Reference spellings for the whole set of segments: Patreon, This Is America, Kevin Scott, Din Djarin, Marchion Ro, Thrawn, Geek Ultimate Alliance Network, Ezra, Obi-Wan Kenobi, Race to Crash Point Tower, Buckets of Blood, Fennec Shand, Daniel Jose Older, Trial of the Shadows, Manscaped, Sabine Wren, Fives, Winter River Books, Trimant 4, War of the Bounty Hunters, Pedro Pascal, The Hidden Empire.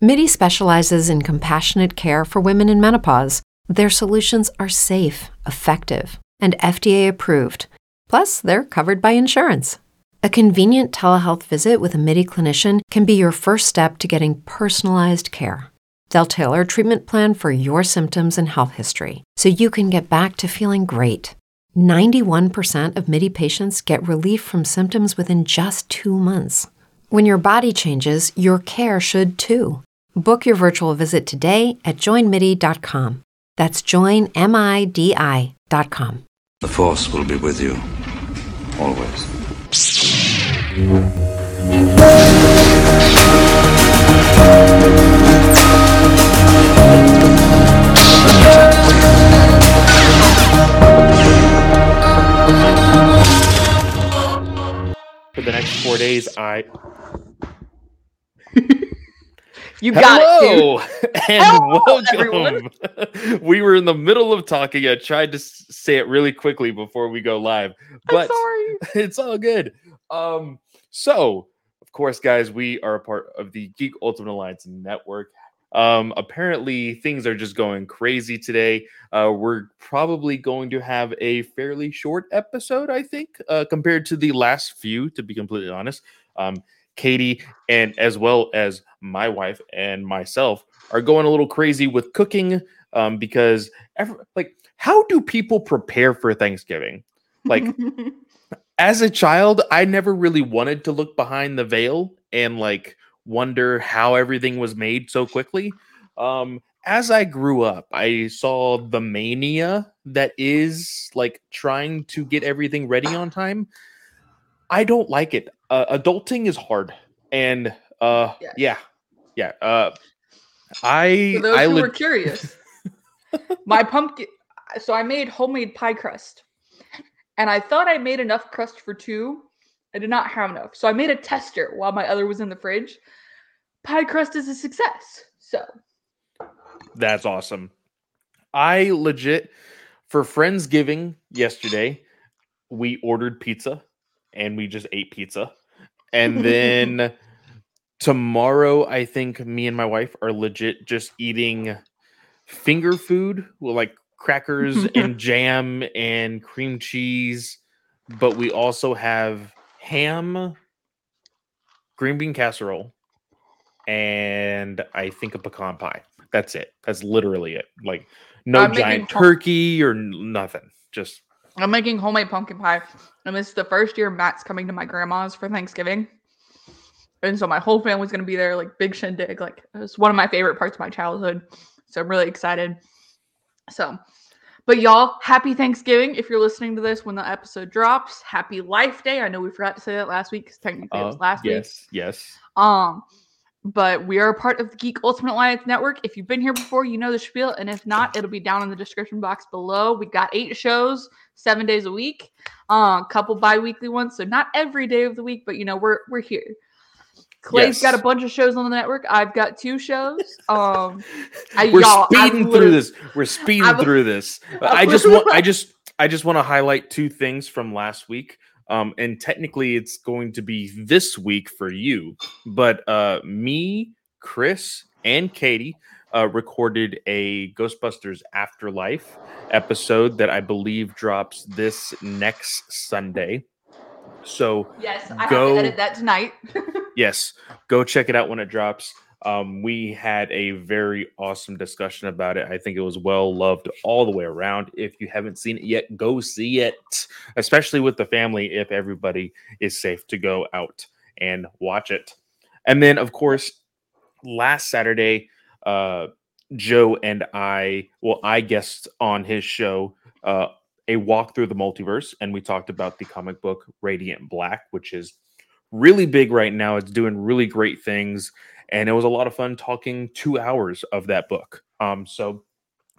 Midi specializes in compassionate care for women in menopause. Their solutions are safe, effective, and FDA approved. Plus, they're covered by insurance. A convenient telehealth visit with a Midi clinician can be your first step to getting personalized care. They'll tailor a treatment plan for your symptoms and health history so you can get back to feeling great. 91% of Midi patients get relief from symptoms within just 2 months. When your body changes, your care should too. Book your virtual visit today at joinmidi.com. That's joinmidi.com. The Force will be with you, always. For the next 4 days, I... You got Hello! It, dude. And hello, welcome. Everyone. We were in the middle of talking. I tried to say it really quickly before we go live, but I'm sorry. It's all good. So, of course, guys, we are a part of the Geek Ultimate Alliance Network. Apparently, things are just going crazy today. We're probably going to have a fairly short episode, I think, compared to the last few, to be completely honest. Katie, and as well as my wife and myself, are going a little crazy with cooking because, how do people prepare for Thanksgiving? Like, as a child, I never really wanted to look behind the veil and wonder how everything was made so quickly. As I grew up, I saw the mania that is trying to get everything ready on time. I don't like it. Adulting is hard, and yeah. For those who were curious, my pumpkin. So I made homemade pie crust, and I thought I made enough crust for two. I did not have enough, so I made a tester while my other was in the fridge. Pie crust is a success. So that's awesome. I legit for Friendsgiving yesterday, we ordered pizza. And we just ate pizza. And then tomorrow, I think me and my wife are legit just eating finger food. Well, crackers and jam and cream cheese, but we also have ham, green bean casserole, and I think a pecan pie. That's it. That's literally it. Like no I'm giant turkey or nothing. Just I'm making homemade pumpkin pie. And this is the first year Matt's coming to my grandma's for Thanksgiving. And so my whole family's going to be there, like big shindig. Like it's one of my favorite parts of my childhood. So I'm really excited. So, but y'all, happy Thanksgiving. If you're listening to this when the episode drops, happy Life Day. I know we forgot to say that last week because technically it was last week. Yes. But we are a part of the Geek Ultimate Alliance Network. If you've been here before, you know the spiel. And if not, it'll be down in the description box below. We got 8 shows, 7 days a week, a couple bi-weekly ones. So not every day of the week, but, you know, we're here. Clay's got a bunch of shows on the network. I've got 2 shows. We're speeding through this. I just want to highlight 2 things from last week. And technically it's going to be this week for you, but me, Chris, and Katie recorded a Ghostbusters Afterlife episode that I believe drops this next Sunday. So I have to edit that tonight. Yes, go check it out when it drops. We had a very awesome discussion about it. I think it was well loved all the way around. If you haven't seen it yet, go see it, especially with the family, if everybody is safe to go out and watch it. And then, of course, last Saturday, Joe and I guest on his show, A Walk Through the Multiverse, and we talked about the comic book Radiant Black, which is really big right now. It's doing really great things. And it was a lot of fun talking 2 hours of that book. So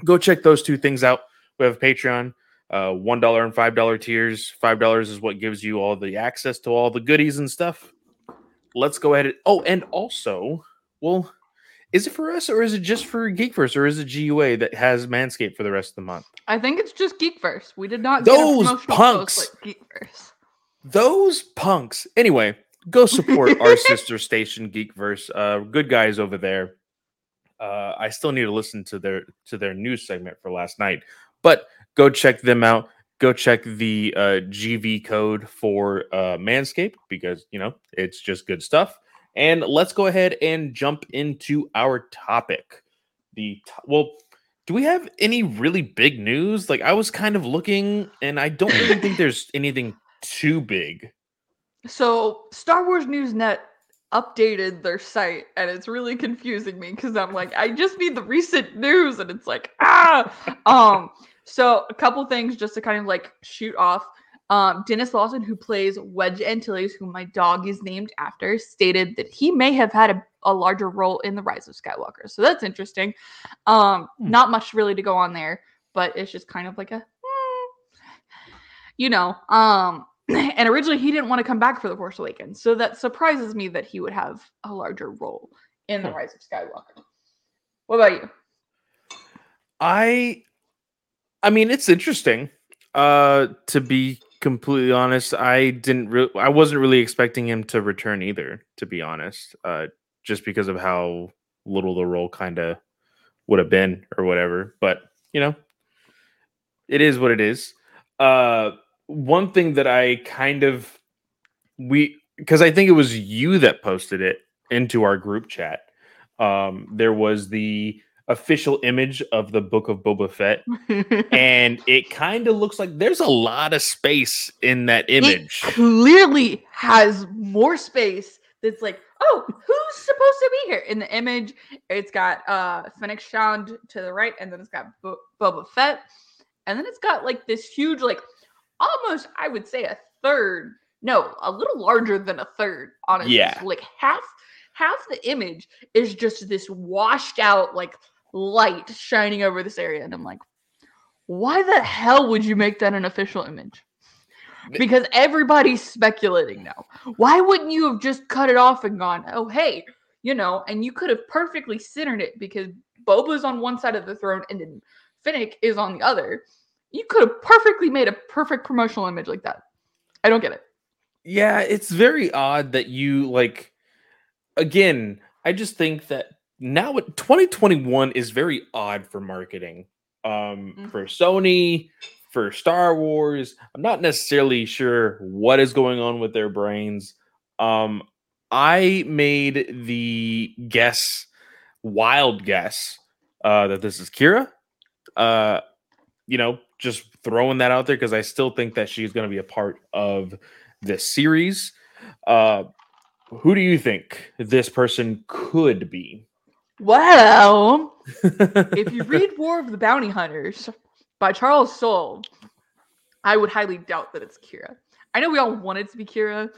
go check those 2 things out. We have a Patreon, $1 and $5 tiers. $5 is what gives you all the access to all the goodies and stuff. Let's go ahead. Oh, and also, well, is it for us or is it just for Geekverse or is it GUA that has Manscaped for the rest of the month? I think it's just Geekverse. We did not get those punks. Like Geekverse. Those punks. Anyway. Go support our sister station, Geekverse. Good guys over there. I still need to listen to their news segment for last night, but go check them out. Go check the GV code for Manscaped because you know it's just good stuff. And let's go ahead and jump into our topic. Do we have any really big news? Like I was kind of looking, and I don't really think there's anything too big. So Star Wars Newsnet updated their site, and it's really confusing me because I'm like, I just need the recent news, and it's like, So a couple things just to kind of like shoot off. Dennis Lawson, who plays Wedge Antilles, who my dog is named after, stated that he may have had a larger role in The Rise of Skywalker. So that's interesting. Not much really to go on there, but it's just kind of like a, you know, And originally, he didn't want to come back for The Force Awakens. So that surprises me that he would have a larger role in The Rise of Skywalker. What about you? I mean, it's interesting. To be completely honest, I wasn't really expecting him to return either, to be honest. Just because of how little the role kind of would have been or whatever. But, you know, it is what it is. One thing that I because I think it was you that posted it into our group chat. There was the official image of the Book of Boba Fett, and it kind of looks like there's a lot of space in that image. It clearly has more space. That's like, oh, who's supposed to be here? In the image, it's got Fennec Shand to the right, and then it's got Boba Fett, and then it's got like this huge like. Almost, I would say a little larger than a third, honestly. Yeah. Like half the image is just this washed out, like, light shining over this area. And I'm like, why the hell would you make that an official image? Because everybody's speculating now. Why wouldn't you have just cut it off and gone, oh, hey, you know, and you could have perfectly centered it because Boba's on one side of the throne and then Finnick is on the other. You could have perfectly made a perfect promotional image like that. I don't get it. Yeah, it's very odd that you like. Again, I just think that now 2021 is very odd for marketing. for Sony, for Star Wars. I'm not necessarily sure what is going on with their brains. I made the wild guess, that this is Qi'ra. You know, just throwing that out there because I still think that she's going to be a part of this series. Who do you think this person could be? Well, if you read War of the Bounty Hunters by Charles Soule, I would highly doubt that it's Qi'ra. I know we all want it to be Qi'ra,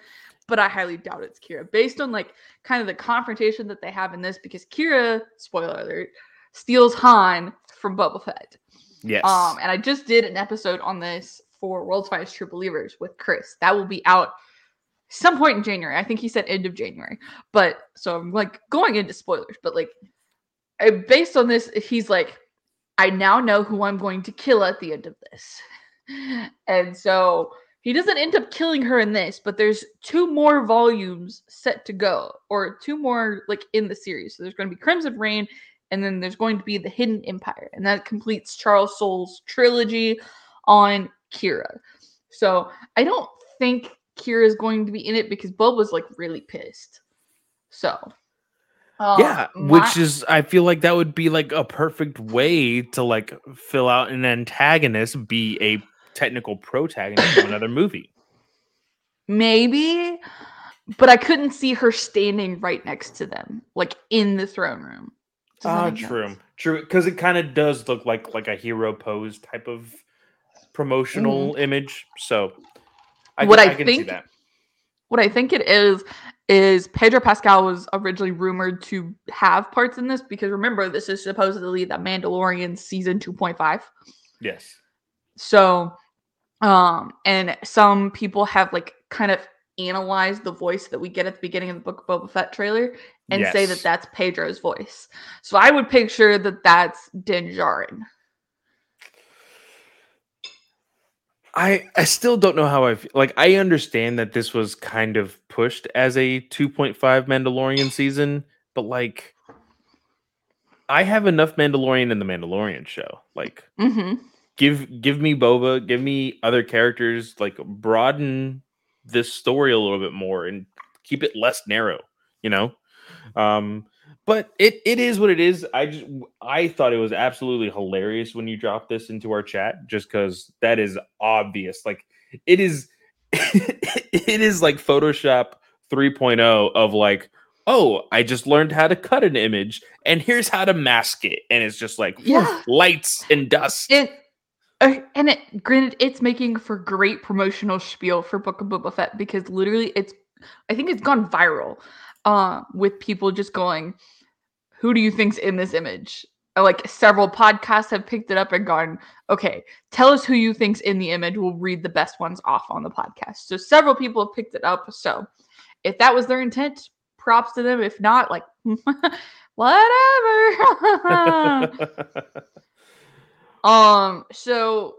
but I highly doubt it's Qi'ra. Based on like kind of the confrontation that they have in this, because Qi'ra, spoiler alert, steals Han from Boba Fett. Yes. And I just did an episode on this for World's Finest True Believers with Chris. That will be out some point in January. I think he said end of January. But so I'm like going into spoilers, but like based on this, he's like, I now know who I'm going to kill at the end of this. And so he doesn't end up killing her in this, but there's two more volumes set to go, or two more like in the series. So there's going to be Crimson Reign, and then there's going to be The Hidden Empire. And that completes Charles Soule's trilogy on Qi'ra. So I don't think Qi'ra is going to be in it because Boba's like really pissed. So I feel like that would be like a perfect way to like fill out an antagonist, be a technical protagonist of another movie. Maybe, but I couldn't see her standing right next to them, like in the throne room. True. Because it kind of does look like a hero pose type of promotional image. So I can see that. What I think it is Pedro Pascal was originally rumored to have parts in this, because remember, this is supposedly The Mandalorian season 2.5. Yes. So, and some people have like kind of analyze the voice that we get at the beginning of the Book of Boba Fett trailer and say that that's Pedro's voice. So I would picture that that's Din Djarin. I still don't know how I feel. Like, I understand that this was kind of pushed as a 2.5 Mandalorian season, but like, I have enough Mandalorian in the Mandalorian show. Like, give me Boba, give me other characters, like broaden this story a little bit more and keep it less narrow, you know? But it is what it is. I thought it was absolutely hilarious when you dropped this into our chat, just because that is obvious. Like it is, it is like Photoshop 3.0 of like, oh, I just learned how to cut an image and here's how to mask it. And it's just like lights and dust. Granted, it's making for great promotional spiel for Book of Boba Fett, because literally I think it's gone viral with people just going, who do you think's in this image? Like several podcasts have picked it up and gone, okay, tell us who you think's in the image. We'll read the best ones off on the podcast. So several people have picked it up. So if that was their intent, props to them. If not, like, whatever. So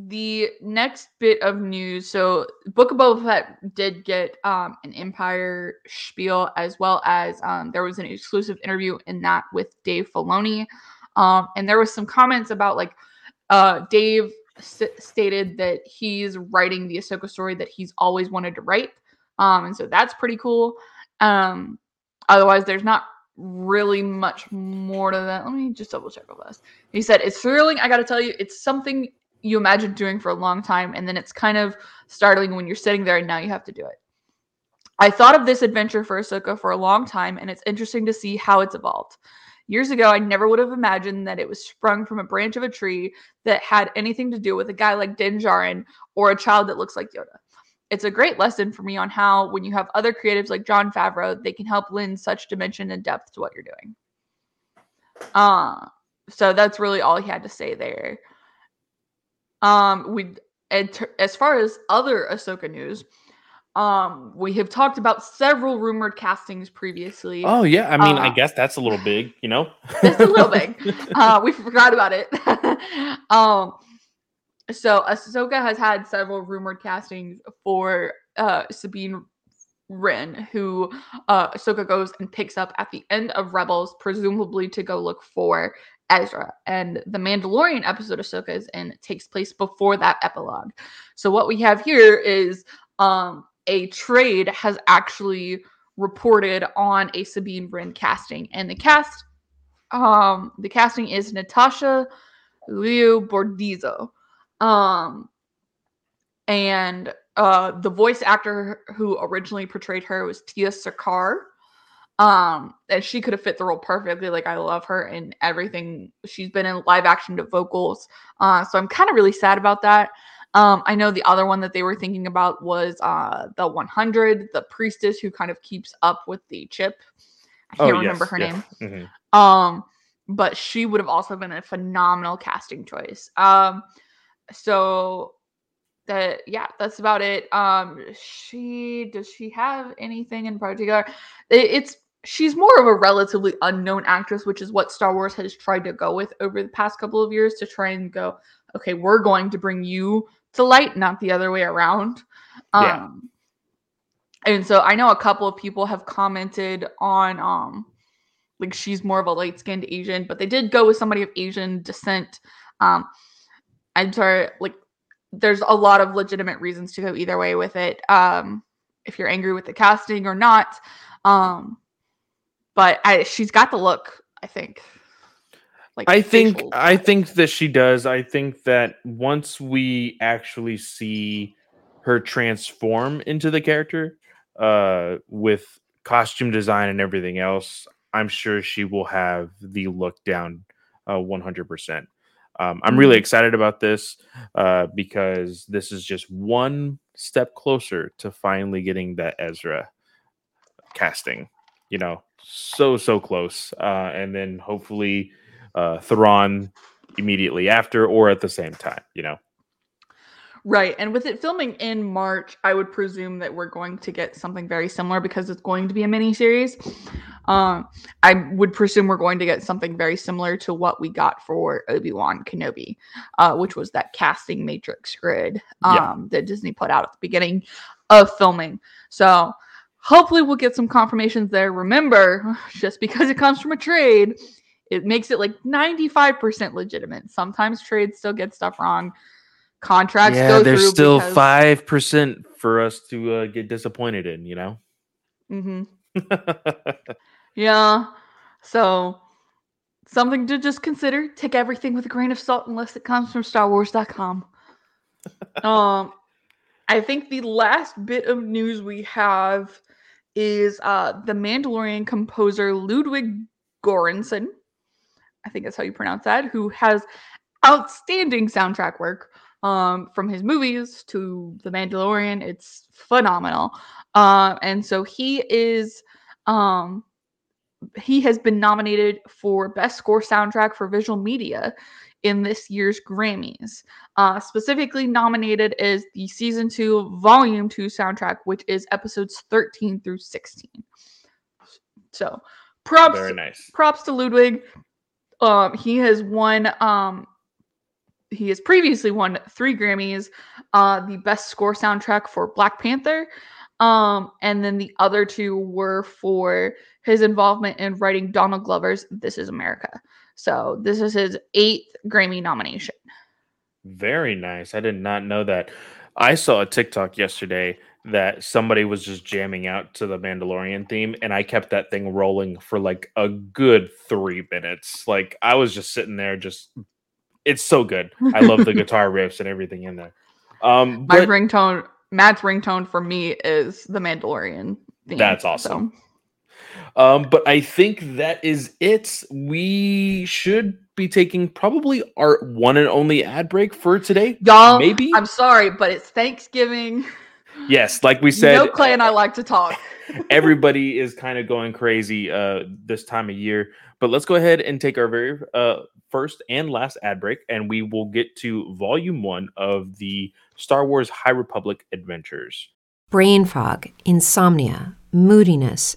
the next bit of news, so Book of Boba Fett did get, an Empire spiel, as well as, there was an exclusive interview in that with Dave Filoni. And there was some comments about like, Dave stated that he's writing the Ahsoka story that he's always wanted to write. And so that's pretty cool. Otherwise there's not really much more to that. Let me just double check all this. He said, it's thrilling. I gotta tell you, it's something you imagined doing for a long time, and then it's kind of startling when you're sitting there and now you have to do it. I thought of this adventure for Ahsoka for a long time, and it's interesting to see how it's evolved. Years ago, I never would have imagined that it was sprung from a branch of a tree that had anything to do with a guy like Din Djarin or a child that looks like Yoda. It's a great lesson for me on how, when you have other creatives like Jon Favreau, they can help lend such dimension and depth to what you're doing. So that's really all he had to say there. As far as other Ahsoka news, we have talked about several rumored castings previously. Oh yeah, I mean, I guess that's a little big, you know? It's a little big. We forgot about it. So Ahsoka has had several rumored castings for Sabine Wren, who Ahsoka goes and picks up at the end of Rebels, presumably to go look for Ezra, and the Mandalorian episode Ahsoka is in takes place before that epilogue. So what we have here is a trade has actually reported on a Sabine Wren casting, and the casting is Natasha Leo Bordizzo, and the voice actor who originally portrayed her was Tia Sarkar. And she could have fit the role perfectly. Like, I love her and everything. She's been in live action to vocals. So I'm kind of really sad about that. I know the other one that they were thinking about was the 100, the priestess who kind of keeps up with the chip. I can't remember her name. Mm-hmm. But she would have also been a phenomenal casting choice. So that, yeah, that's about it. Does she have anything in particular? She's more of a relatively unknown actress, which is what Star Wars has tried to go with over the past couple of years, to try and go, okay, we're going to bring you to light, not the other way around. And so I know a couple of people have commented on, like, she's more of a light-skinned Asian, but they did go with somebody of Asian descent. I'm sorry, like, there's a lot of legitimate reasons to go either way with it, if you're angry with the casting or not. But she's got the look, I think. I think that she does. I think that once we actually see her transform into the character, with costume design and everything else, I'm sure she will have the look down 100%. I'm really excited about this because this is just one step closer to finally getting that Ezra casting, you know, so close. And then hopefully Thrawn immediately after or at the same time, you know. Right. And with it filming in March, I would presume that we're going to get something very similar because it's going to be a miniseries. I would presume we're going to get something very similar to what we got for Obi-Wan Kenobi, which was that casting matrix grid that Disney put out at the beginning of filming. So hopefully we'll get some confirmations there. Remember, just because it comes from a trade, it makes it like 95% legitimate. Sometimes trades still get stuff wrong. Contracts go through. There's still 5% for us to get disappointed in, you know? Mm-hmm. Yeah. So, something to just consider. Take everything with a grain of salt unless it comes from StarWars.com. I think the last bit of news we have is the Mandalorian composer Ludwig Göransson, I think that's how you pronounce that, who has outstanding soundtrack work. From his movies to The Mandalorian, it's phenomenal. And so he has been nominated for Best Score Soundtrack for Visual Media in this year's Grammys. Specifically nominated is the Season 2 Volume 2 soundtrack, which is episodes 13 through 16. So, props to Ludwig. He has won... He has previously won 3 Grammys, the Best Score Soundtrack for Black Panther, and then the other 2 were for his involvement in writing Donald Glover's This Is America. So this is his 8th Grammy nomination. Very nice. I did not know that. I saw a TikTok yesterday that somebody was just jamming out to the Mandalorian theme, and I kept that thing rolling for like a good 3 minutes. Like, I was just sitting there just... It's so good. I love the guitar riffs and everything in there. Matt's ringtone for me is the Mandalorian theme. That's awesome. So. But I think that is it. We should be taking probably our one and only ad break for today. Y'all, maybe. I'm sorry, but it's Thanksgiving. Yes, like we said. Clay and I like to talk. Everybody is kind of going crazy this time of year. But let's go ahead and take our very first and last ad break, and we will get to Volume 1 of the Star Wars High Republic Adventures. Brain fog, insomnia, moodiness,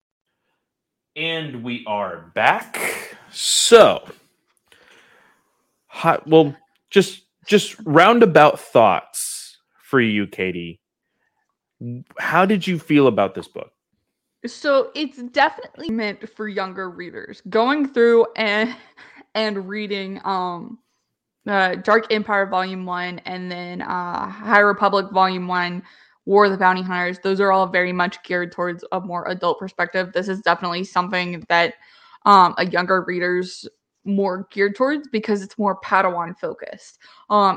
And we are back. So, just roundabout thoughts for you, Katie. How did you feel about this book? So it's definitely meant for younger readers. Going through and reading Dark Empire Volume 1 and then High Republic Volume 1, War of the Bounty Hunters, those are all very much geared towards a more adult perspective. This is definitely something that a younger reader's more geared towards because it's more Padawan focused.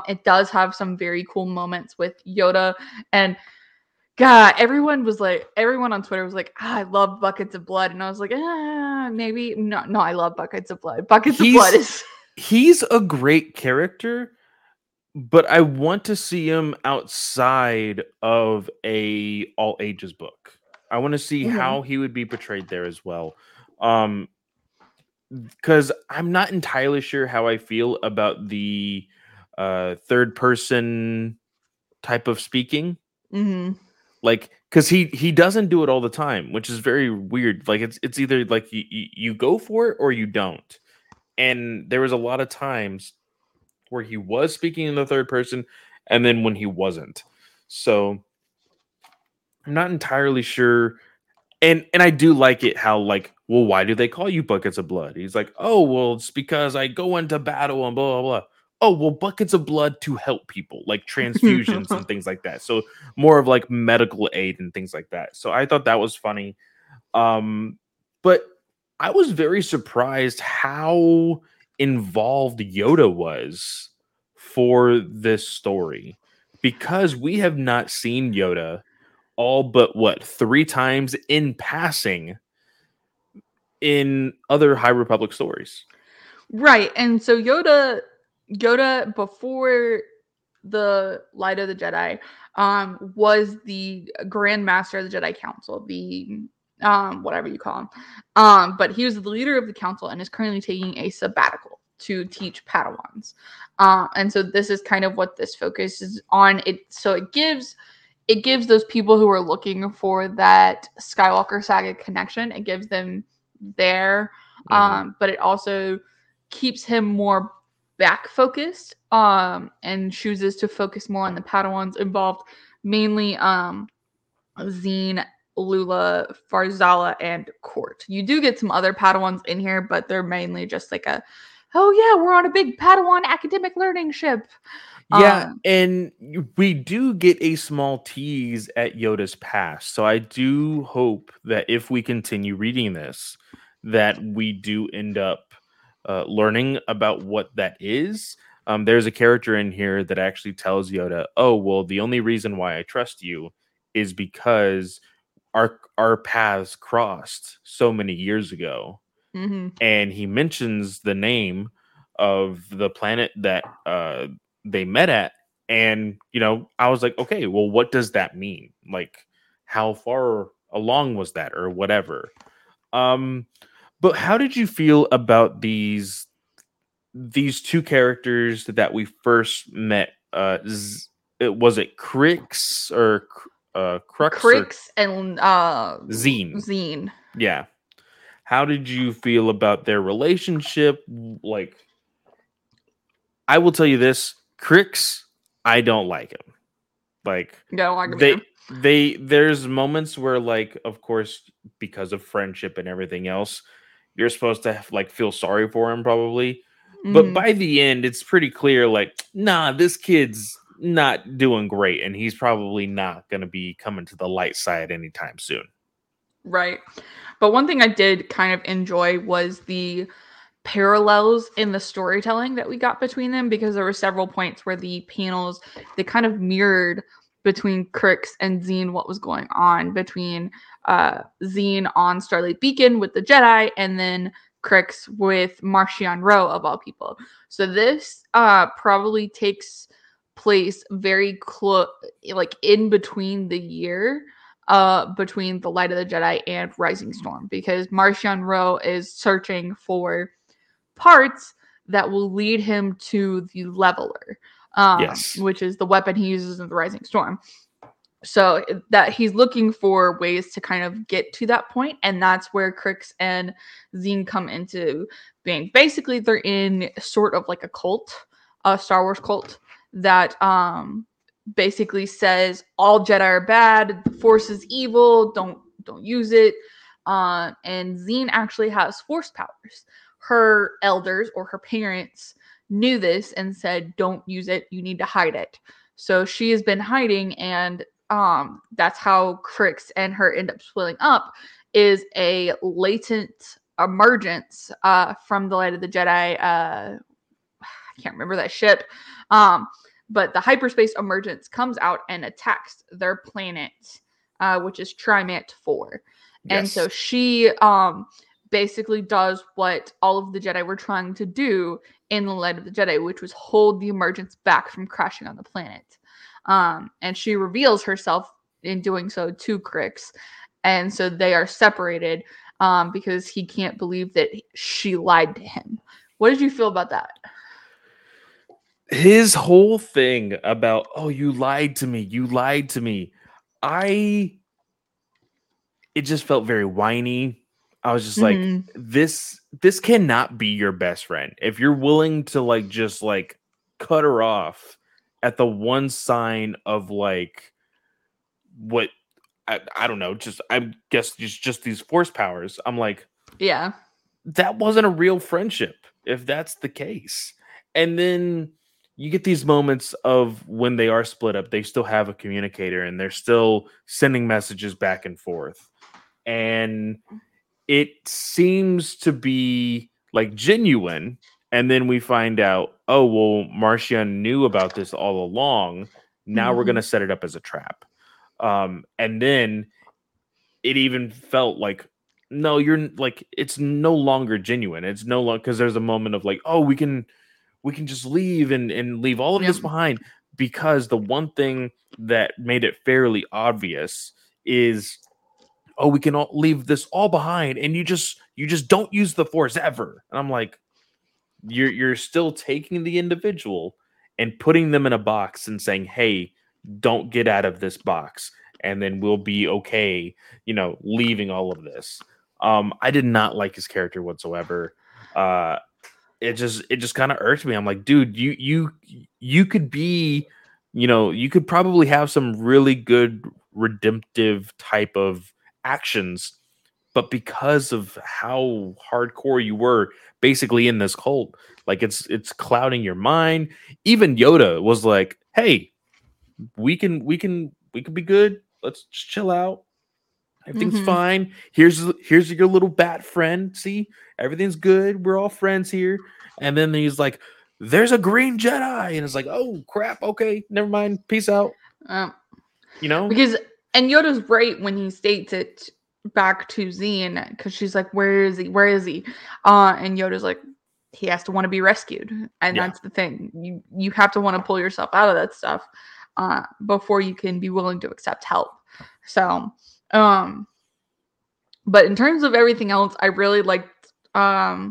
It does have some very cool moments with Yoda, and God, everyone on Twitter was like, I love Buckets of Blood. And I was like, maybe. No, I love Buckets of Blood. He's a great character, but I want to see him outside of a all ages book. I want to see how he would be portrayed there as well. Because I'm not entirely sure how I feel about the third person type of speaking. Mm-hmm. Like, because he doesn't do it all the time, which is very weird. Like, it's either like you go for it or you don't. And there was a lot of times where he was speaking in the third person and then when he wasn't. So I'm not entirely sure. And I do like it how, like, well, why do they call you Buckets of Blood? He's like, oh, well, it's because I go into battle and blah, blah, blah. Oh, well, buckets of blood to help people, like transfusions and things like that. So more of like medical aid and things like that. So I thought that was funny. But I was very surprised how involved Yoda was for this story, because we have not seen Yoda all but what, 3 times in passing in other High Republic stories. Right. And so Yoda, before the Light of the Jedi, was the Grand Master of the Jedi Council, the whatever you call him. But he was the leader of the council and is currently taking a sabbatical to teach Padawans. And so this is kind of what this focus is on. It gives those people who are looking for that Skywalker saga connection. It gives them there, but it also keeps him more back focused, and chooses to focus more on the Padawans involved, mainly Zine, Lula, Farzala, and Court. You do get some other Padawans in here, but they're mainly just like we're on a big Padawan academic learning ship. Yeah, and we do get a small tease at Yoda's past. So I do hope that if we continue reading this, that we do end up learning about what that is. There's a character in here that actually tells Yoda, oh, well, the only reason why I trust you is because our paths crossed so many years ago. Mm-hmm. And he mentions the name of the planet that they met at. And, I was like, okay, well, what does that mean? Like, how far along was that or whatever? But how did you feel about these 2 characters that we first met? Was it Krix or Krux? Krix and Zine. Zine. Yeah. How did you feel about their relationship? Like, I will tell you this: Krix, I don't like him. Like, no, I don't like him. There's moments where, like, of course, because of friendship and everything else, you're supposed to feel sorry for him, probably. Mm-hmm. But by the end, it's pretty clear, this kid's not doing great. And he's probably not going to be coming to the light side anytime soon. Right. But one thing I did kind of enjoy was the parallels in the storytelling that we got between them, because there were several points where the panels, they kind of mirrored between Krix and Zine what was going on between Zine on Starlight Beacon with the Jedi, and then Krix with Marchion Ro, of all people. So this probably takes place very close, like in between the year, between the Light of the Jedi and Rising Storm, because Marchion Ro is searching for parts that will lead him to the leveler, yes, which is the weapon he uses in the Rising Storm. So that he's looking for ways to kind of get to that point, and that's where Krix and Zine come into being. Basically, they're in sort of like a cult, a Star Wars cult that basically says all Jedi are bad, the Force is evil, don't use it. And Zine actually has Force powers. Her elders or her parents knew this and said, "Don't use it. You need to hide it." So she has been hiding, and that's how Krix and her end up splitting up, is a latent emergence from the Light of the Jedi. I can't remember that ship. But the hyperspace emergence comes out and attacks their planet, which is Trimant 4. Yes. And so she basically does what all of the Jedi were trying to do in the Light of the Jedi, which was hold the emergence back from crashing on the planet. And she reveals herself in doing so to Krix. And so they are separated because he can't believe that she lied to him. What did you feel about that? His whole thing about, "Oh, you lied to me. You lied to me." It just felt very whiny. I was just like, this cannot be your best friend. If you're willing to just cut her off at the one sign of what I don't know, I guess just these Force powers. I'm like, yeah, that wasn't a real friendship if that's the case. And then you get these moments of when they are split up, they still have a communicator and they're still sending messages back and forth. And it seems to be genuine. And then we find out, oh, well, Marchion knew about this all along. Now we're going to set it up as a trap. And then it even felt like, no, you're it's no longer genuine. It's no longer, because there's a moment of oh, we can just leave and leave all of this behind, because the one thing that made it fairly obvious is, oh, we can all leave this all behind, and you just don't use the Force ever. And I'm like, you're still taking the individual and putting them in a box and saying, "Hey, don't get out of this box, and then we'll be okay." Leaving all of this. I did not like his character whatsoever. It just kind of irked me. I'm like, dude, you could be, you could probably have some really good redemptive type of actions, but because of how hardcore you were basically in this cult, it's clouding your mind. Even Yoda was like, "Hey, we can be good. Let's just chill out. Everything's fine. Here's your little bat friend. See, everything's good. We're all friends here." And then he's like, "There's a green Jedi," and it's like, "Oh crap! Okay, never mind. Peace out." And Yoda's right when he states it back to Zine, because she's like, "Where is he? Where is he?" And Yoda's like, "He has to want to be rescued," and that's the thing. You have to want to pull yourself out of that stuff before you can be willing to accept help. So. But in terms of everything else, I really liked, I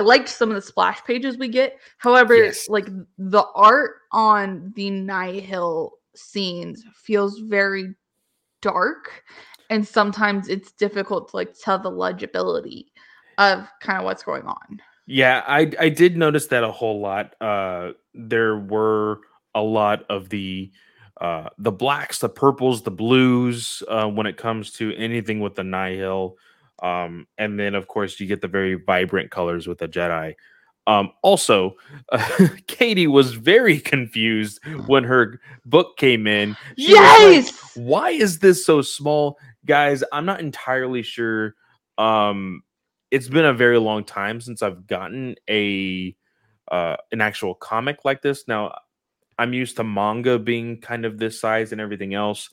liked some of the splash pages we get. However, the art on the Nihil scenes feels very dark, and sometimes it's difficult to tell the legibility of kind of what's going on. Yeah, I did notice that a whole lot. There were a lot of the blacks, the purples, the blues, when it comes to anything with the Nihil. And then, of course, you get the very vibrant colors with the Jedi. Also, Katie was very confused when her book came in. She was like, "Why is this so small?" Guys, I'm not entirely sure it's been a very long time since I've gotten a an actual comic like this. Now, I'm used to manga being kind of this size and everything else.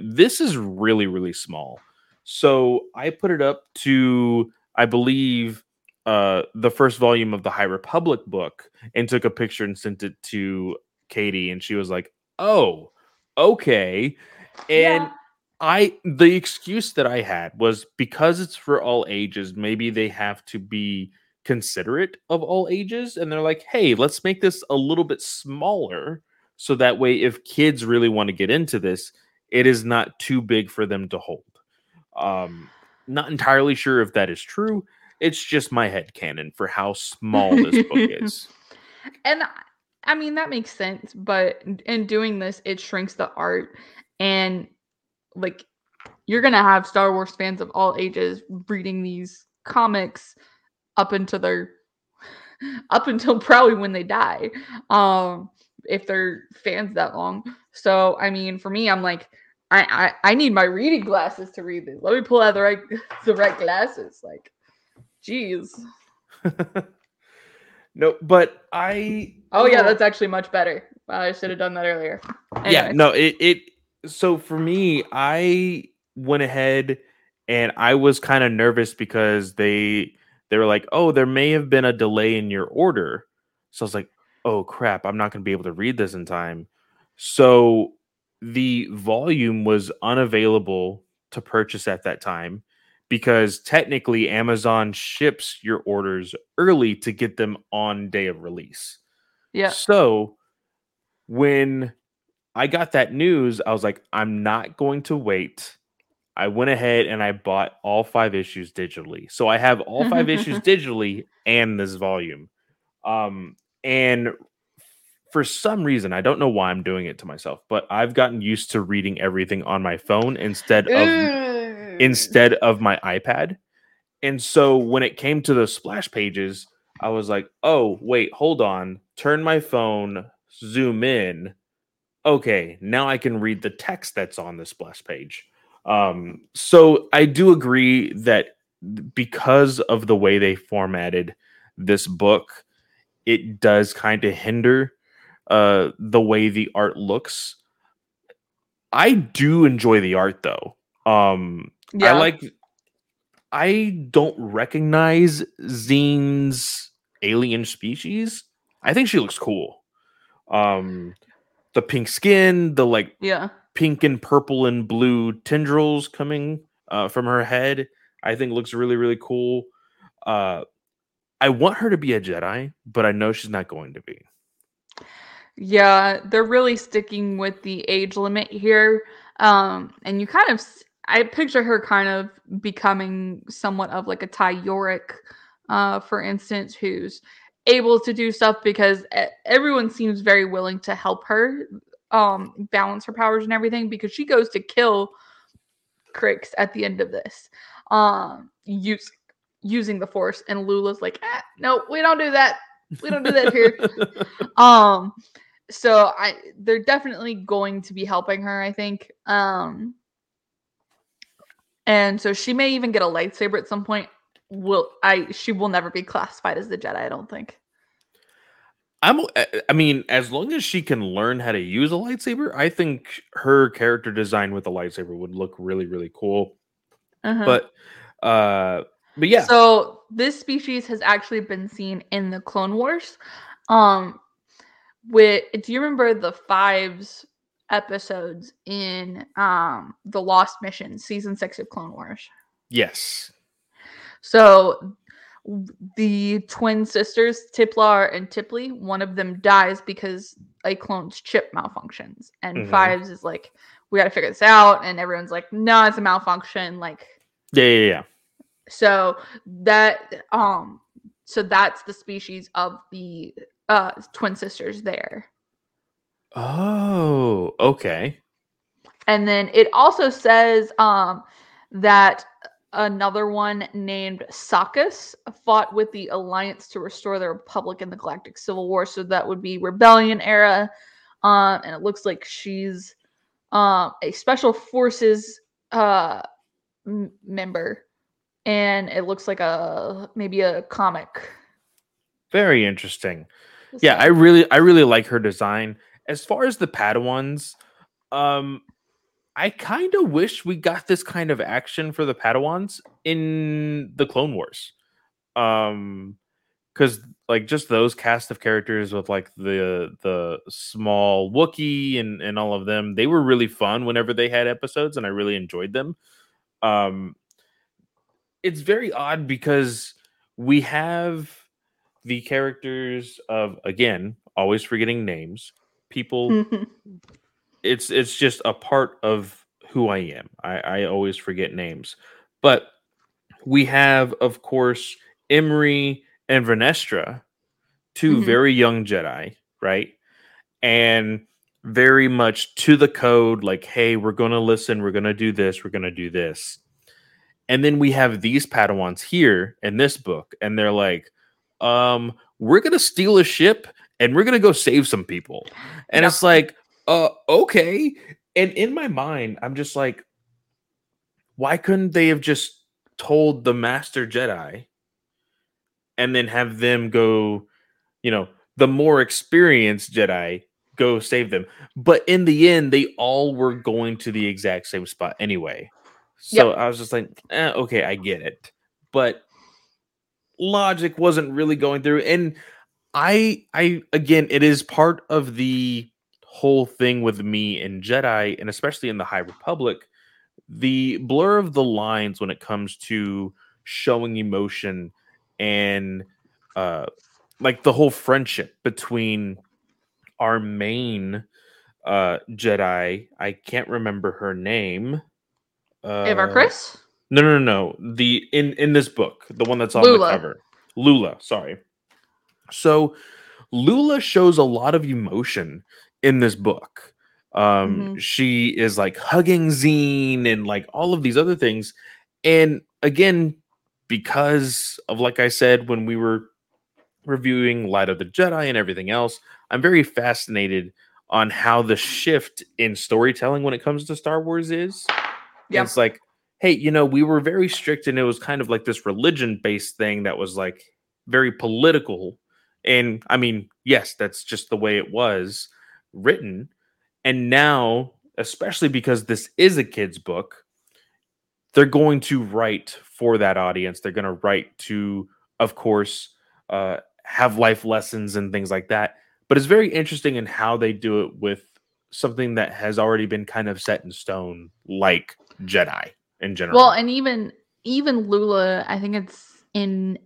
This is really, really small. So I put it up to, I believe, the first volume of the High Republic book and took a picture and sent it to Katie. And she was like, oh, okay. And yeah. The excuse that I had was because it's for all ages, maybe they have to be considerate of all ages. And they're like, hey, let's make this a little bit smaller. So that way, if kids really want to get into this, it is not too big for them to hold. Not entirely sure if that is true. It's just my headcanon for how small this book is. And I mean, that makes sense. But in doing this, it shrinks the art. And like, you're going to have Star Wars fans of all ages reading these comics up until probably when they die. If they're fans that long. So, I mean, for me, I'm like, I need my reading glasses to read this. Let me pull out the right glasses. Like, geez. No, but oh yeah, that's actually much better. I should have done that earlier. Anyways. Yeah, no, so for me, I went ahead and I was kind of nervous because they were like, oh, there may have been a delay in your order. So I was like, oh crap, I'm not going to be able to read this in time. So the volume was unavailable to purchase at that time because technically Amazon ships your orders early to get them on day of release. Yeah. So when I got that news, I was like, I'm not going to wait. I went ahead and I bought all 5 issues digitally. So I have all 5 issues digitally and this volume. And for some reason, I don't know why I'm doing it to myself, but I've gotten used to reading everything on my phone instead of my iPad. And so when it came to the splash pages, I was like, oh, wait, hold on. Turn my phone, zoom in. Okay, now I can read the text that's on the splash page. So I do agree that because of the way they formatted this book, it does kind of hinder the way the art looks. I do enjoy the art though. Yeah. I don't recognize Zine's alien species. I think she looks cool. The pink skin, the pink and purple and blue tendrils coming from her head, I think looks really, really cool. I want her to be a Jedi, but I know she's not going to be. Yeah, they're really sticking with the age limit here. And you kind of, I picture her kind of becoming somewhat of like a Ty Yorick, for instance, who's able to do stuff because everyone seems very willing to help her balance her powers and everything, because she goes to kill Krix at the end of this. Using the Force, and Lula's like, no, we don't do that. We don't do that here. So they're definitely going to be helping her, I think. And so she may even get a lightsaber at some point. She will never be classified as the Jedi, I don't think. I mean, as long as she can learn how to use a lightsaber, I think her character design with a lightsaber would look really, really cool. Uh-huh. But yeah. So this species has actually been seen in the Clone Wars. Do you remember the Fives episodes in the Lost Mission, season 6 of Clone Wars? Yes. So the twin sisters, Tiplar and Tipley, one of them dies because a clone's chip malfunctions, and mm-hmm. Fives is like, we got to figure this out, and everyone's like, no, it's a malfunction. Like, yeah. So that, so that's the species of the twin sisters there. Oh, okay. And then it also says that another one named Sakkas fought with the Alliance to restore the Republic in the Galactic Civil War. So that would be Rebellion era, and it looks like she's a Special Forces member. and it looks like maybe a comic. Very interesting. Yeah, I really like her design. As far as the Padawans, I kind of wish we got this kind of action for the Padawans in the Clone Wars. Because like just those cast of characters with like the small Wookiee and all of them, they were really fun whenever they had episodes, and I really enjoyed them. It's very odd because we have the characters of, again, always forgetting names, people. Mm-hmm. It's just a part of who I am. I always forget names. But we have, of course, Emery and Vernestra, two mm-hmm. very young Jedi, right? And very much to the code, like, hey, we're going to listen, we're going to do this, we're going to do this. And then we have these Padawans here in this book, and they're like, we're going to steal a ship, and we're going to go save some people. And it's like, okay. And in my mind, I'm just like, why couldn't they have just told the Master Jedi and then have them go, the more experienced Jedi go save them? But in the end, they all were going to the exact same spot anyway. So yep. I was just like, okay, I get it. But logic wasn't really going through. And I again, it is part of the whole thing with me and Jedi, and especially in the High Republic, the blur of the lines when it comes to showing emotion and like the whole friendship between our main Jedi. I can't remember her name. Avar Chris? No. The in this book, the one that's on the cover. Lula, sorry. So Lula shows a lot of emotion in this book. Mm-hmm. She is like hugging Zine and like all of these other things. And again, because of, like I said, when we were reviewing Light of the Jedi and everything else, I'm very fascinated on how the shift in storytelling when it comes to Star Wars is. Yep. It's like, hey, we were very strict, and it was kind of like this religion-based thing that was like very political. And I mean, yes, that's just the way it was written. And now, especially because this is a kid's book, they're going to write for that audience. They're going to write to, of course, have life lessons and things like that. But it's very interesting in how they do it with something that has already been kind of set in stone, like Jedi in general. Well, and even Lula, I think it's in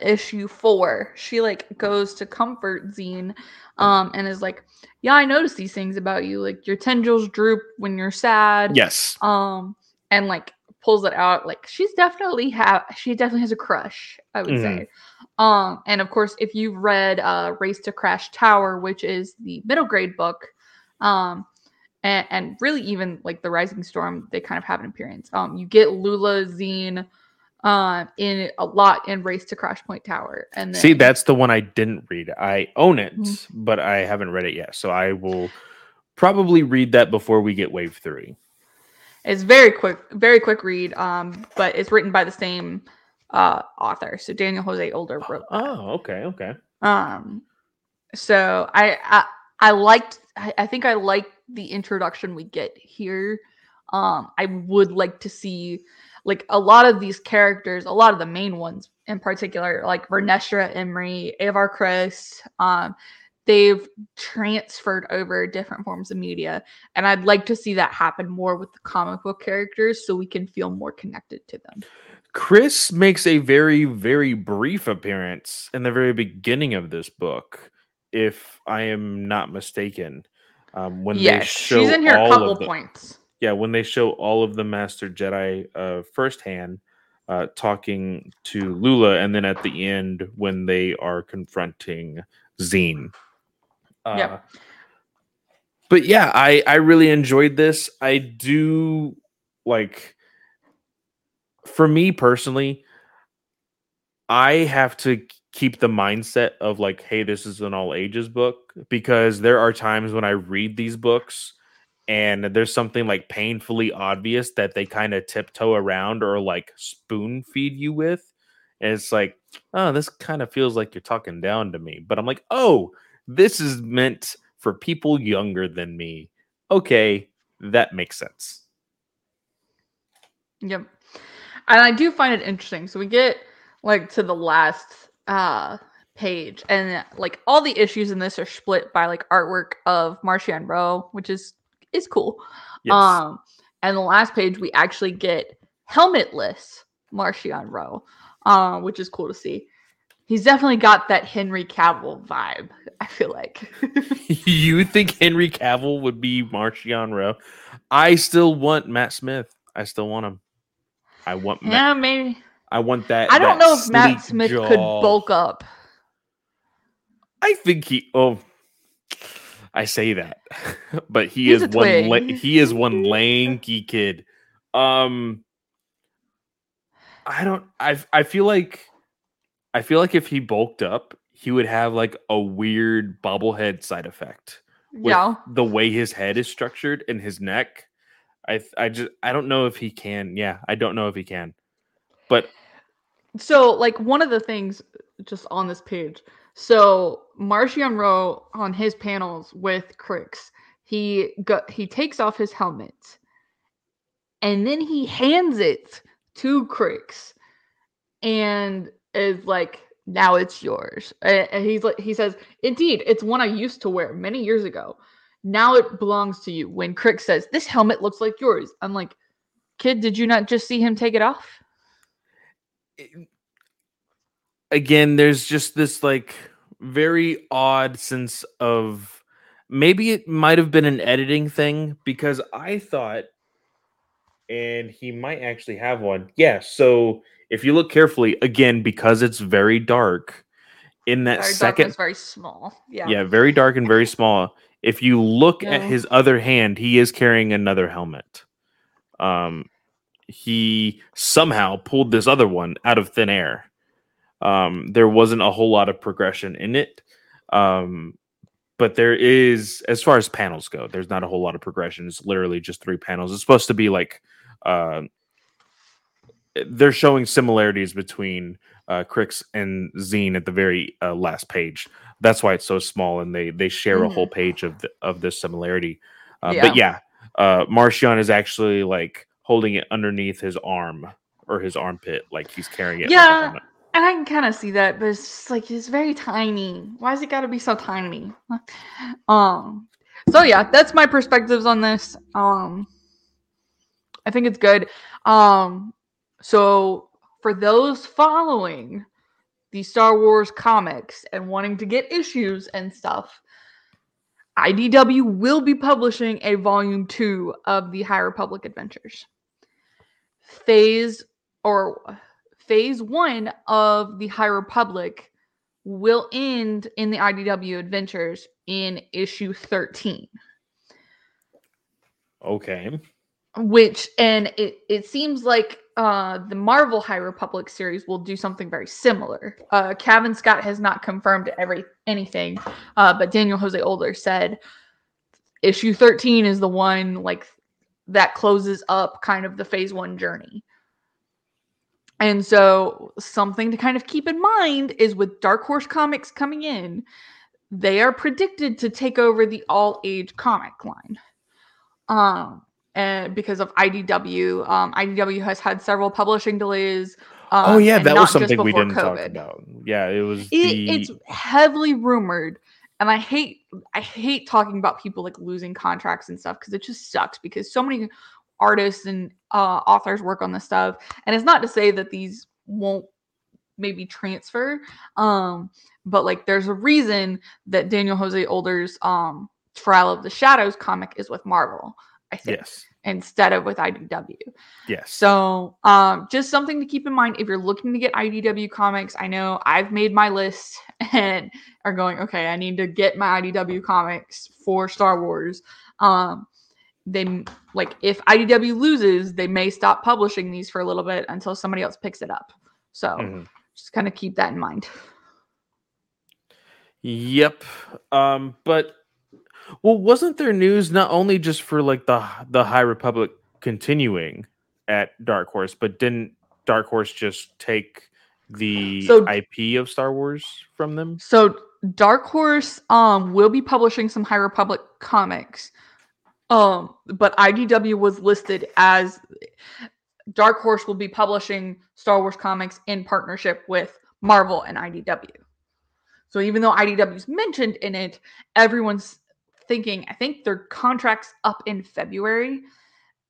issue 4, she like goes to comfort Zine and is like, yeah, I noticed these things about you, like your tendrils droop when you're sad. Yes. And like pulls it out, like she definitely has a crush, I would mm-hmm. say. And of course, if you've read Race to Crash Tower, which is the middle grade book, and really even like the Rising Storm, they kind of have an appearance. You get Lula, Zine, in a lot in Race to Crash Point Tower. And then, see, that's the one I didn't read. I own it, mm-hmm. but I haven't read it yet. So I will probably read that before we get Wave 3. It's very quick read. But it's written by the same author. So Daniel Jose Older wrote that. Oh, okay. So I think I liked the introduction we get here. I would like to see, like, a lot of these characters, a lot of the main ones in particular, like Vernestra, Emery, Avar Chris, they've transferred over different forms of media. And I'd like to see that happen more with the comic book characters so we can feel more connected to them. Chris makes a very, very brief appearance in the very beginning of this book, if I am not mistaken. Yes, she's in here a couple points. Yeah, when they show all of the Master Jedi firsthand talking to Lula, and then at the end when they are confronting Zine. Yep. But yeah, I really enjoyed this. I do, like, for me personally, I have to keep the mindset of like, hey, this is an all ages book, because there are times when I read these books and there's something like painfully obvious that they kind of tiptoe around or like spoon feed you with. And it's like, oh, this kind of feels like you're talking down to me. But I'm like, oh, this is meant for people younger than me. Okay, that makes sense. Yep. And I do find it interesting. So we get like to the last page, and like all the issues in this are split by like artwork of Marchion Ro, which is cool. Yes. And the last page we actually get helmetless Marchion Ro, which is cool to see. He's definitely got that Henry Cavill vibe, I feel like. You think Henry Cavill would be Marchion Ro? I still want Matt Smith. I still want him. I want Matt. Yeah, maybe. I want that. I don't know if Matt Smith could bulk up. I think he. Oh, I say that, but he is one lanky kid. I don't. I feel like if he bulked up, he would have like a weird bobblehead side effect. With the way his head is structured and his neck. I don't know if he can. Yeah, I don't know if he can. But so like one of the things just on this page. So Marchion Ro on his panels with Krix, he takes off his helmet and then he hands it to Krix and is like, now it's yours. And he's like, he says, indeed, it's one I used to wear many years ago. Now it belongs to you. When Krix says, this helmet looks like yours. I'm like, kid, did you not just see him take it off? Again, there's just this like very odd sense of maybe it might have been an editing thing, because I thought, and he might actually have one. Yeah, so if you look carefully, again, because it's very dark in that second. Dark, very small. Yeah, very dark and very small. If you look at his other hand, he is carrying another helmet. He somehow pulled this other one out of thin air. There wasn't a whole lot of progression in it. But there is, as far as panels go, there's not a whole lot of progression. It's literally just 3 panels. It's supposed to be like, they're showing similarities between Krix and Zine at the very last page. That's why it's so small, and they share a whole page of this similarity. But yeah, Marchion is actually like holding it underneath his arm or his armpit, like he's carrying it. Yeah, like, and I can kind of see that, but it's just like it's very tiny. Why has it got to be so tiny? So yeah, that's my perspectives on this. I think it's good. So for those following the Star Wars comics and wanting to get issues and stuff, IDW will be publishing a volume 2 of the High Republic Adventures. Phase 1 of the High Republic will end in the IDW Adventures in issue 13. Okay. Which, and it seems like the Marvel High Republic series will do something very similar. Kevin Scott has not confirmed anything, but Daniel Jose Older said issue 13 is the one like that closes up kind of the phase 1 journey. And so something to kind of keep in mind is with Dark Horse Comics coming in, they are predicted to take over the all-age comic line. And because of IDW, IDW has had several publishing delays. Oh yeah, that was something we didn't talk about. Yeah, it was. It's heavily rumored, and I hate talking about people like losing contracts and stuff because it just sucks. Because so many artists and authors work on this stuff, and it's not to say that these won't maybe transfer, but like there's a reason that Daniel Jose Older's Trial of the Shadows comic is with Marvel, I think, yes, instead of with IDW. Yes. So just something to keep in mind if you're looking to get IDW comics. I know I've made my list and are going, okay, I need to get my IDW comics for Star Wars. They like if IDW loses, they may stop publishing these for a little bit until somebody else picks it up. So just kind of keep that in mind. Yep. But Well, wasn't there news not only just for like the High Republic continuing at Dark Horse, but didn't Dark Horse just take the IP of Star Wars from them? So Dark Horse will be publishing some High Republic comics. But IDW was listed as Dark Horse will be publishing Star Wars comics in partnership with Marvel and IDW. So even though IDW's mentioned in it, everyone's thinking, I think their contract's up in February,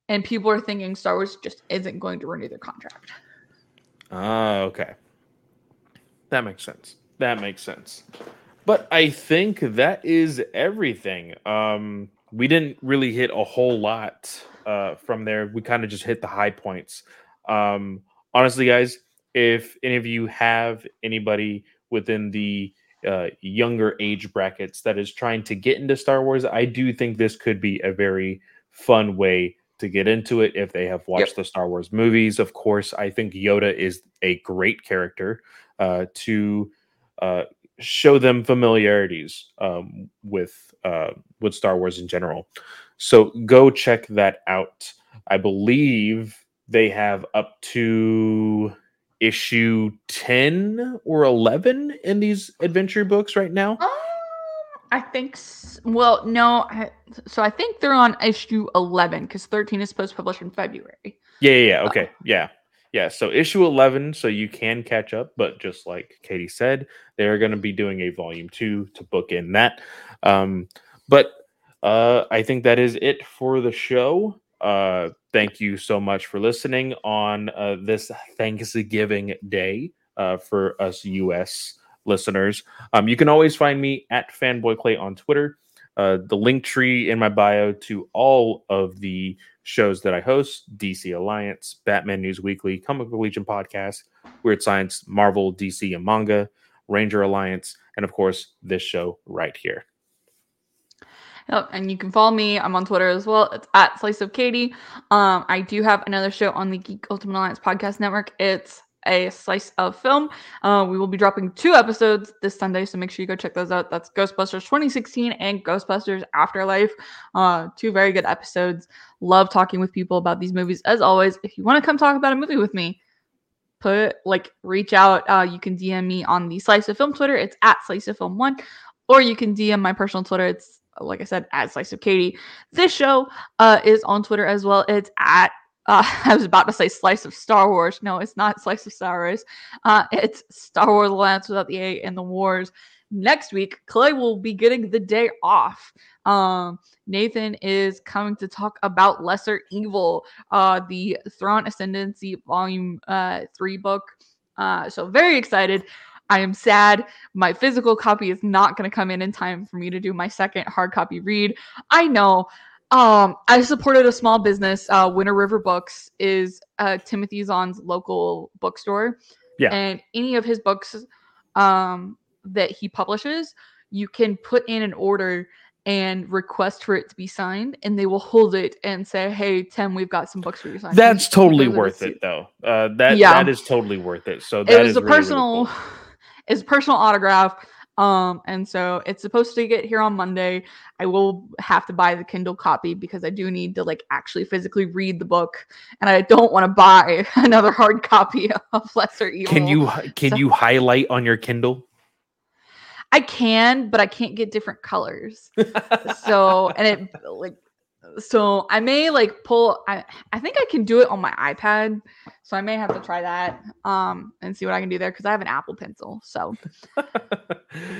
and people are thinking Star Wars just isn't going to renew their contract. Okay. That makes sense. But I think that is everything. We didn't really hit a whole lot from there. We kind of just hit the high points. Honestly, guys, if any of you have anybody within the younger age brackets that is trying to get into Star Wars, I do think this could be a very fun way to get into it if they have watched the Star Wars movies. Of course, I think Yoda is a great character to show them familiarities with Star Wars in general. So go check that out. I believe they have up to issue 10 or 11 in these adventure books right now. I think, I think they're on issue 11 because 13 is supposed to publish in February. Yeah. Okay. Yeah, so issue 11, so you can catch up, but just like Katie said, they're going to be doing a volume 2 to book in that. But I think that is it for the show. Thank you so much for listening on this Thanksgiving Day for us U.S. listeners. You can always find me at FanboyClay on Twitter. The link tree in my bio to all of the shows that I host: DC Alliance, Batman News Weekly, Comic Book Legion Podcast, Weird Science, Marvel, DC and Manga, Ranger Alliance, and of course this show right here. Yep, and you can follow me. I'm on Twitter as well. It's at Slice of Katie. I do have another show on the Geek Ultimate Alliance Podcast Network. It's a slice of film. We will be dropping 2 episodes this Sunday, so make sure you go check those out. That's Ghostbusters 2016 and Ghostbusters Afterlife. 2 very good episodes. Love talking with people about these movies. As always, if you want to come talk about a movie with me, reach out. You can DM me on the Slice of Film Twitter. It's at SliceOfFilm1, or you can DM my personal Twitter. It's, like I said, at Slice of Katie. This show is on Twitter as well. It's at I was about to say Slice of Star Wars. No, it's not Slice of Star Wars. It's Star Wars Alliance without the A and the Wars. Next week, Clay will be getting the day off. Nathan is coming to talk about Lesser Evil, the Thrawn Ascendancy Volume 3 book. So very excited. I am sad. My physical copy is not going to come in time for me to do my second hard copy read. I know. I supported a small business. Winter River Books is Timothy Zahn's local bookstore. Yeah. And any of his books that he publishes, you can put in an order and request for it to be signed, and they will hold it and say, "Hey, Tim, we've got some books for you signed." That's totally worth it, though. That is totally worth it. So that is really, personal, really cool. It's a personal autograph. And so it's supposed to get here on Monday. I will have to buy the Kindle copy because I do need to actually physically read the book, and I don't want to buy another hard copy of Lesser Evil. Can you highlight on your Kindle? I can, but I can't get different colors. So I may pull. I think I can do it on my iPad, so I may have to try that and see what I can do there because I have an Apple Pencil. So,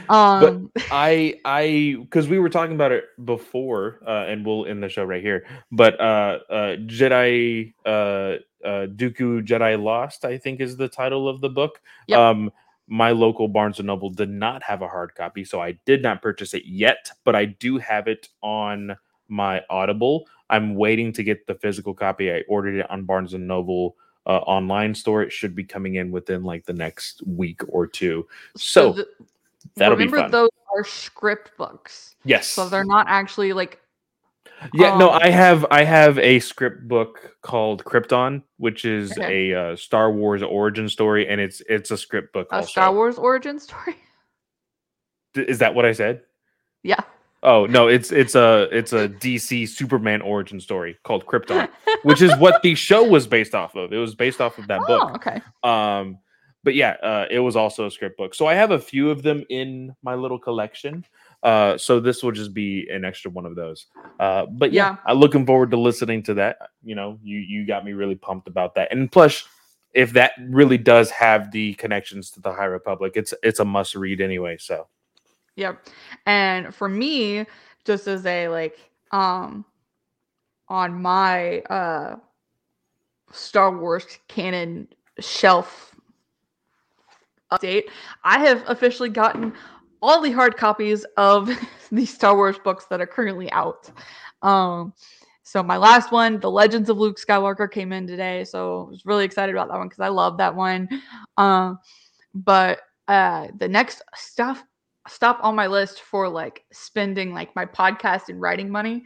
but I because we were talking about it before, and we'll end the show right here. But Jedi Dooku Jedi Lost, I think, is the title of the book. Yep. My local Barnes & Noble did not have a hard copy, so I did not purchase it yet, but I do have it on my Audible. I'm waiting to get the physical copy. I ordered it on Barnes and Noble online store. It should be coming in within the next week or two. So that'll be fun. Remember, those are script books. Yes. So they're not actually I have a script book called Krypton, which is a Star Wars origin story, and it's a script book. A also. Star Wars origin story? Is that what I said? Yeah. Oh no, it's a DC Superman origin story called Krypton, which is what the show was based off of. It was based off of that book. Okay. But yeah, it was also a script book. So I have a few of them in my little collection. So this will just be an extra one of those. But yeah, I'm looking forward to listening to that. You know, you got me really pumped about that. And plus, if that really does have the connections to the High Republic, it's a must read anyway. So. Yep. And for me, just as a on my Star Wars canon shelf update, I have officially gotten all the hard copies of the Star Wars books that are currently out. So my last one, The Legends of Luke Skywalker, came in today. So I was really excited about that one because I love that one. But the next stop on my list for spending my podcast and writing money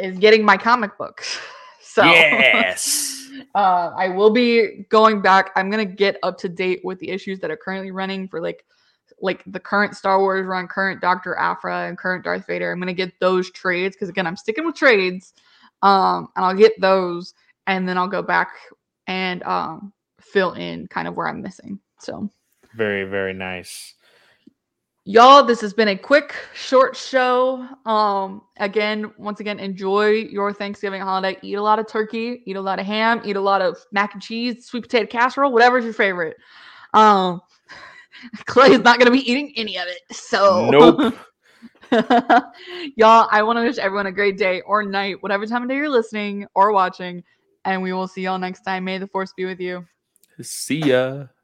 is getting my comic books. So yes, I will be going back. I'm going to get up to date with the issues that are currently running for like the current Star Wars run, current Dr. Aphra and current Darth Vader. I'm going to get those trades. Cause again, I'm sticking with trades. And I'll get those and then I'll go back and, fill in kind of where I'm missing. So very, very nice. Y'all, this has been a quick, short show. Once again, enjoy your Thanksgiving holiday. Eat a lot of turkey, eat a lot of ham, eat a lot of mac and cheese, sweet potato casserole, whatever's your favorite. Clay is not going to be eating any of it, so. Nope. Y'all, I want to wish everyone a great day or night, whatever time of day you're listening or watching, and we will see y'all next time. May the Force be with you. See ya.